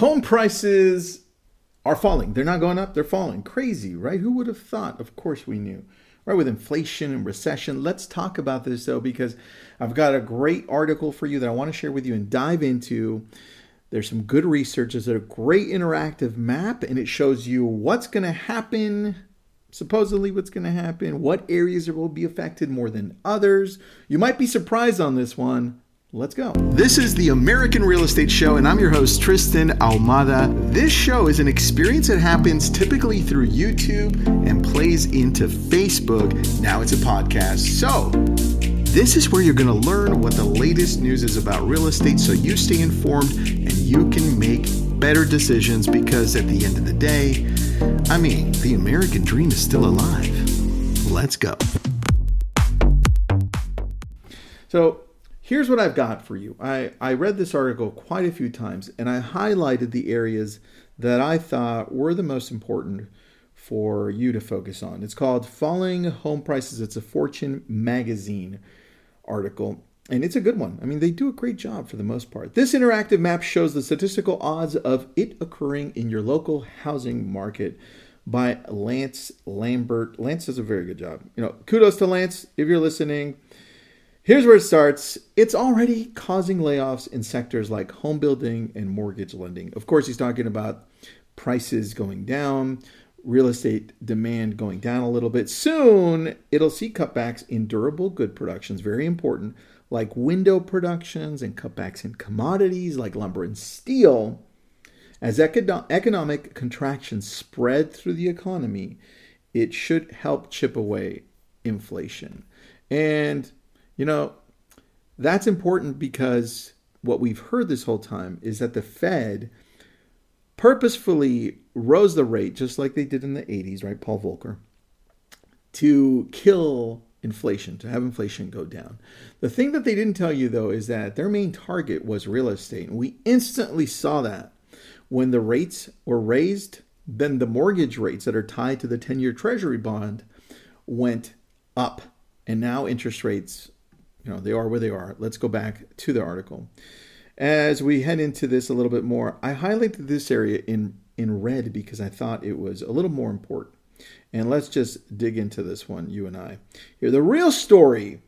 Home prices are falling. They're not going up, they're falling. Crazy, right? Who would have thought? Of course we knew. Right, with inflation and recession. Let's talk about this though, because I've got a great article for you that I want to share with you and dive into. There's some good research. There's a great interactive map, and it shows you what's going to happen, supposedly what's going to happen, what areas will be affected more than others. You might be surprised on this one. Let's go. This is the American Real Estate Show, and I'm your host, Tristan Ahumada. This show is an experience that happens typically through YouTube and plays into Facebook. Now it's a podcast. So this is where you're going to learn what the latest news is about real estate so you stay informed and you can make better decisions, because at the end of the day, I mean, the American dream is still alive. Let's go. So here's what I've got for you. I read this article quite a few times, and I highlighted the areas that I thought were the most important for you to focus on. It's called Falling Home Prices. It's a Fortune Magazine article, and it's a good one. I mean, they do a great job for the most part. This interactive map shows the statistical odds of it occurring in your local housing market by Lance Lambert. Lance does a very good job. You know, kudos to Lance if you're listening. Here's where it starts. It's already causing layoffs in sectors like home building and mortgage lending. Of course, he's talking about prices going down, real estate demand going down a little bit. Soon, it'll see cutbacks in durable good productions, very important, like window productions, and cutbacks in commodities like lumber and steel. As economic contraction spread through the economy, it should help chip away inflation. And you know, that's important because what we've heard this whole time is that the Fed purposefully rose the rate, just like they did in the 80s, right, Paul Volcker, to kill inflation, to have inflation go down. The thing that they didn't tell you, though, is that their main target was real estate. And we instantly saw that when the rates were raised, then the mortgage rates that are tied to the 10-year Treasury bond went up. And now interest rates, you know, they are where they are. Let's go back to the article. As we head into this a little bit more, I highlighted this area in red because I thought it was a little more important. And let's just dig into this one, you and I. Here, the real story,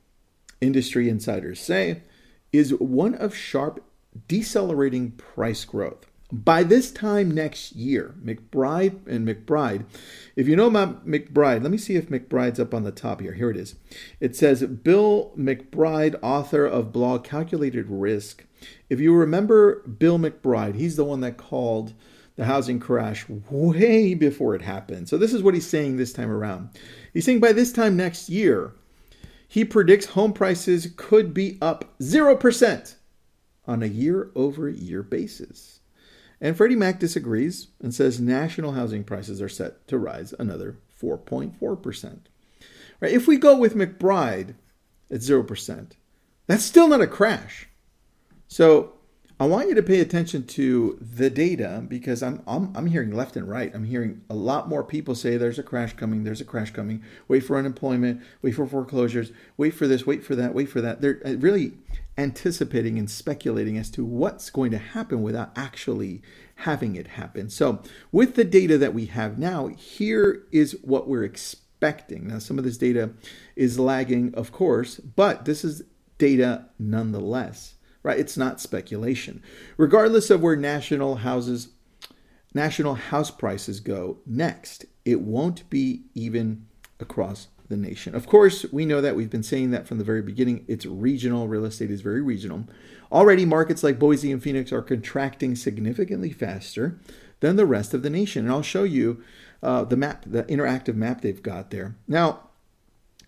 industry insiders say, is one of sharp decelerating price growth. By this time next year, McBride, if you know about McBride, let me see if McBride's up on the top here. Here it is. It says, Bill McBride, author of blog Calculated Risk. If you remember Bill McBride, he's the one that called the housing crash way before it happened. So this is what he's saying this time around. He's saying by this time next year, he predicts home prices could be up 0% on a year-over-year basis. And Freddie Mac disagrees and says national housing prices are set to rise another 4.4%. Right? If we go with McBride at 0%, that's still not a crash. So I want you to pay attention to the data, because I'm hearing left and right. I'm hearing a lot more people say there's a crash coming. Wait for unemployment, wait for foreclosures, wait for this, wait for that, wait for that. They're really anticipating and speculating as to what's going to happen without actually having it happen. So with the data that we have now, here is what we're expecting. Now, some of this data is lagging, of course, but this is data nonetheless, right? It's not speculation. Regardless of where national house prices go next, it won't be even across the nation. Of course, we know that. We've been saying that from the very beginning. It's regional. Real estate is very regional. Already, markets like Boise and Phoenix are contracting significantly faster than the rest of the nation. And I'll show you the map, the interactive map they've got there. Now,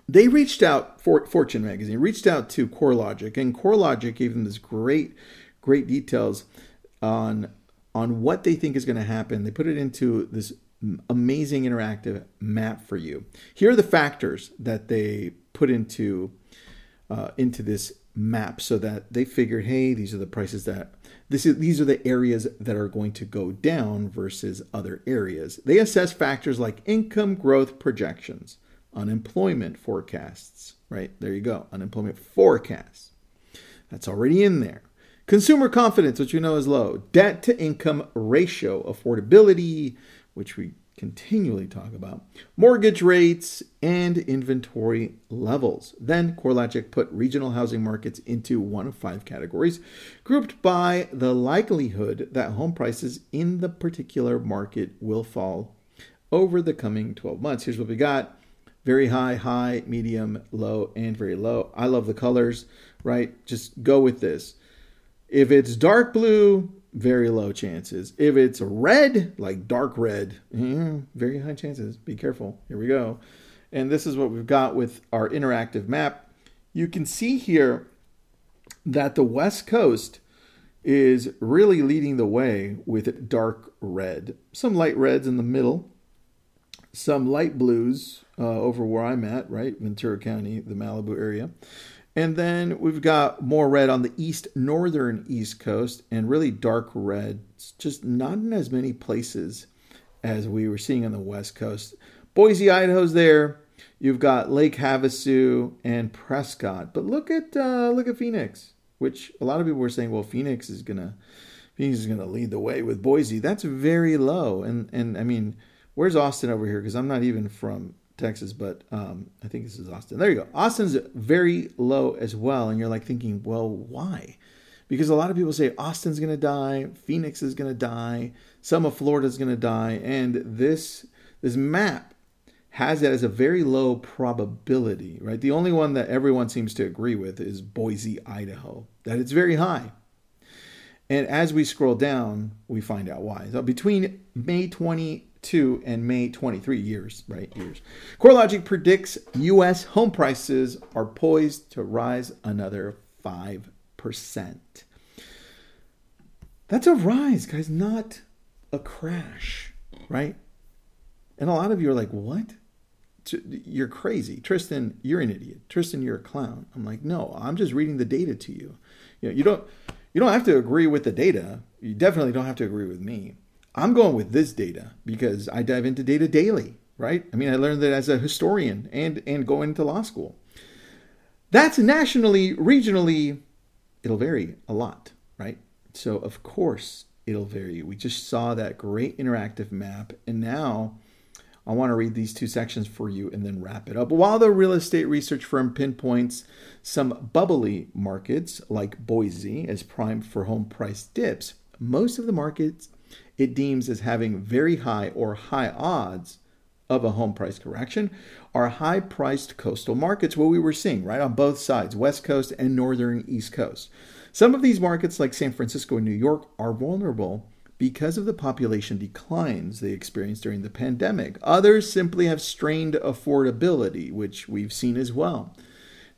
they reached out, Fortune Magazine reached out to CoreLogic, and CoreLogic gave them this great details on what they think is going to happen. They put it into this amazing interactive map for you. Here are the factors that they put into this map, so that they figured, hey, these are the prices these are the areas that are going to go down versus other areas. They assess factors like income growth projections, unemployment forecasts, right? There you go. Unemployment forecasts. That's already in there. Consumer confidence, which we know is low. Debt to income ratio, affordability, which we continually talk about. Mortgage rates and inventory levels. Then CoreLogic put regional housing markets into one of five categories, grouped by the likelihood that home prices in the particular market will fall over the coming 12 months. Here's what we got. Very high, high, medium, low, and very low. I love the colors, right? Just go with this. If it's dark blue, very low chances. If it's red, like dark red, very high chances. Be careful. Here we go. And this is what we've got with our interactive map. You can see here that the West Coast is really leading the way with dark red. Some light reds in the middle. Some light blues over where I'm at, right? Ventura County, the Malibu area. And then we've got more red on the northern East Coast, and really dark red. It's just not in as many places as we were seeing on the West Coast. Boise, Idaho's there. You've got Lake Havasu and Prescott. But look at Phoenix, which a lot of people were saying, well, Phoenix is gonna lead the way with Boise. That's very low. And I mean, where's Austin over here? Because I'm not even from Texas, but I think this is Austin. There you go. Austin's very low as well. And you're like thinking, well, why? Because a lot of people say Austin's going to die. Phoenix is going to die. Some of Florida's going to die. And this map has that as a very low probability, right? The only one that everyone seems to agree with is Boise, Idaho, that it's very high. And as we scroll down, we find out why. So between May 2022 and May 23, years. CoreLogic predicts U.S. home prices are poised to rise another 5%. That's a rise, guys, not a crash, right? And a lot of you are like, what? You're crazy. Tristan, you're an idiot. Tristan, you're a clown. I'm like, no, I'm just reading the data to you. You don't have to agree with the data. You definitely don't have to agree with me. I'm going with this data because I dive into data daily, right? I mean, I learned that as a historian and going into law school. That's nationally, regionally, it'll vary a lot, right? So of course it'll vary. We just saw that great interactive map. And now I want to read these two sections for you and then wrap it up. While the real estate research firm pinpoints some bubbly markets like Boise as prime for home price dips, most of the markets it deems as having very high or high odds of a home price correction are high-priced coastal markets, what we were seeing, right, on both sides, West Coast and Northern East Coast. Some of these markets, like San Francisco and New York, are vulnerable because of the population declines they experienced during the pandemic. Others simply have strained affordability, which we've seen as well.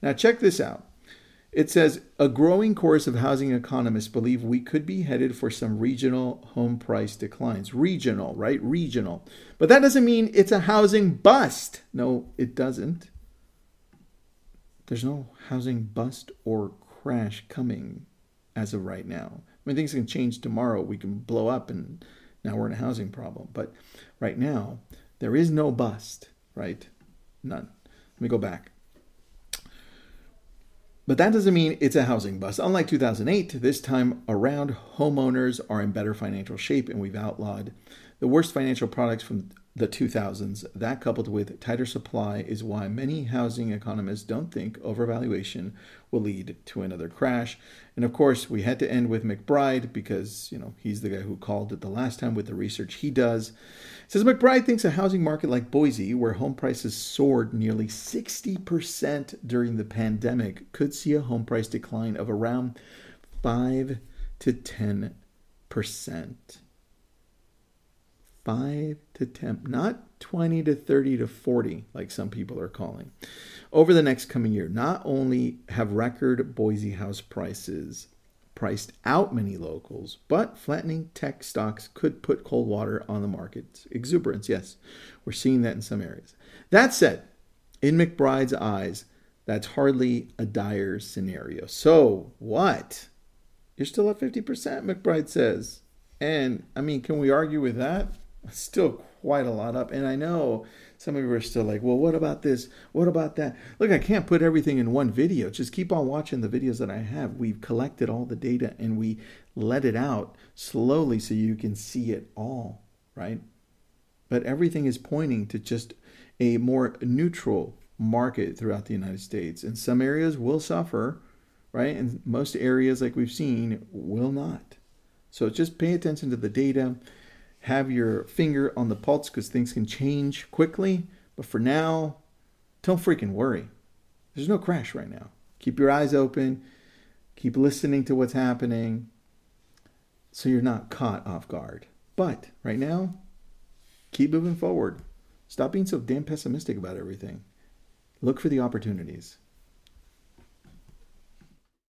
Now, check this out. It says, a growing chorus of housing economists believe we could be headed for some regional home price declines. Regional, right? Regional. But that doesn't mean it's a housing bust. No, it doesn't. There's no housing bust or crash coming as of right now. I mean, things can change tomorrow. We can blow up and now we're in a housing problem. But right now, there is no bust, right? None. Let me go back. But that doesn't mean it's a housing bust. Unlike 2008, this time around, homeowners are in better financial shape, and we've outlawed the worst financial products from the 2000s. That, coupled with tighter supply, is why many housing economists don't think overvaluation will lead to another crash. And of course, we had to end with McBride because, he's the guy who called it the last time with the research he does. It says McBride thinks a housing market like Boise, where home prices soared nearly 60% during the pandemic, could see a home price decline of around 5 to 10%. 5 to 10, not 20 to 30 to 40, like some people are calling. Over the next coming year, not only have record Boise house prices priced out many locals, but flattening tech stocks could put cold water on the market's exuberance. Yes, we're seeing that in some areas. That said, in McBride's eyes, that's hardly a dire scenario. So what? You're still at 50%, McBride says. And, can we argue with that? Still quite a lot up. And I know Some of you are still like, well, what about this? What about that? Look, I can't put everything in one video. Just keep on watching the videos that I have. We've collected all the data and we let it out slowly so you can see it all, right? But everything is pointing to just a more neutral market throughout the United States. And some areas will suffer, right? And most areas, like we've seen, will not. So just pay attention to the data. Have your finger on the pulse because things can change quickly. But for now, don't freaking worry. There's no crash right now. Keep your eyes open. Keep listening to what's happening so you're not caught off guard. But right now, keep moving forward. Stop being so damn pessimistic about everything. Look for the opportunities.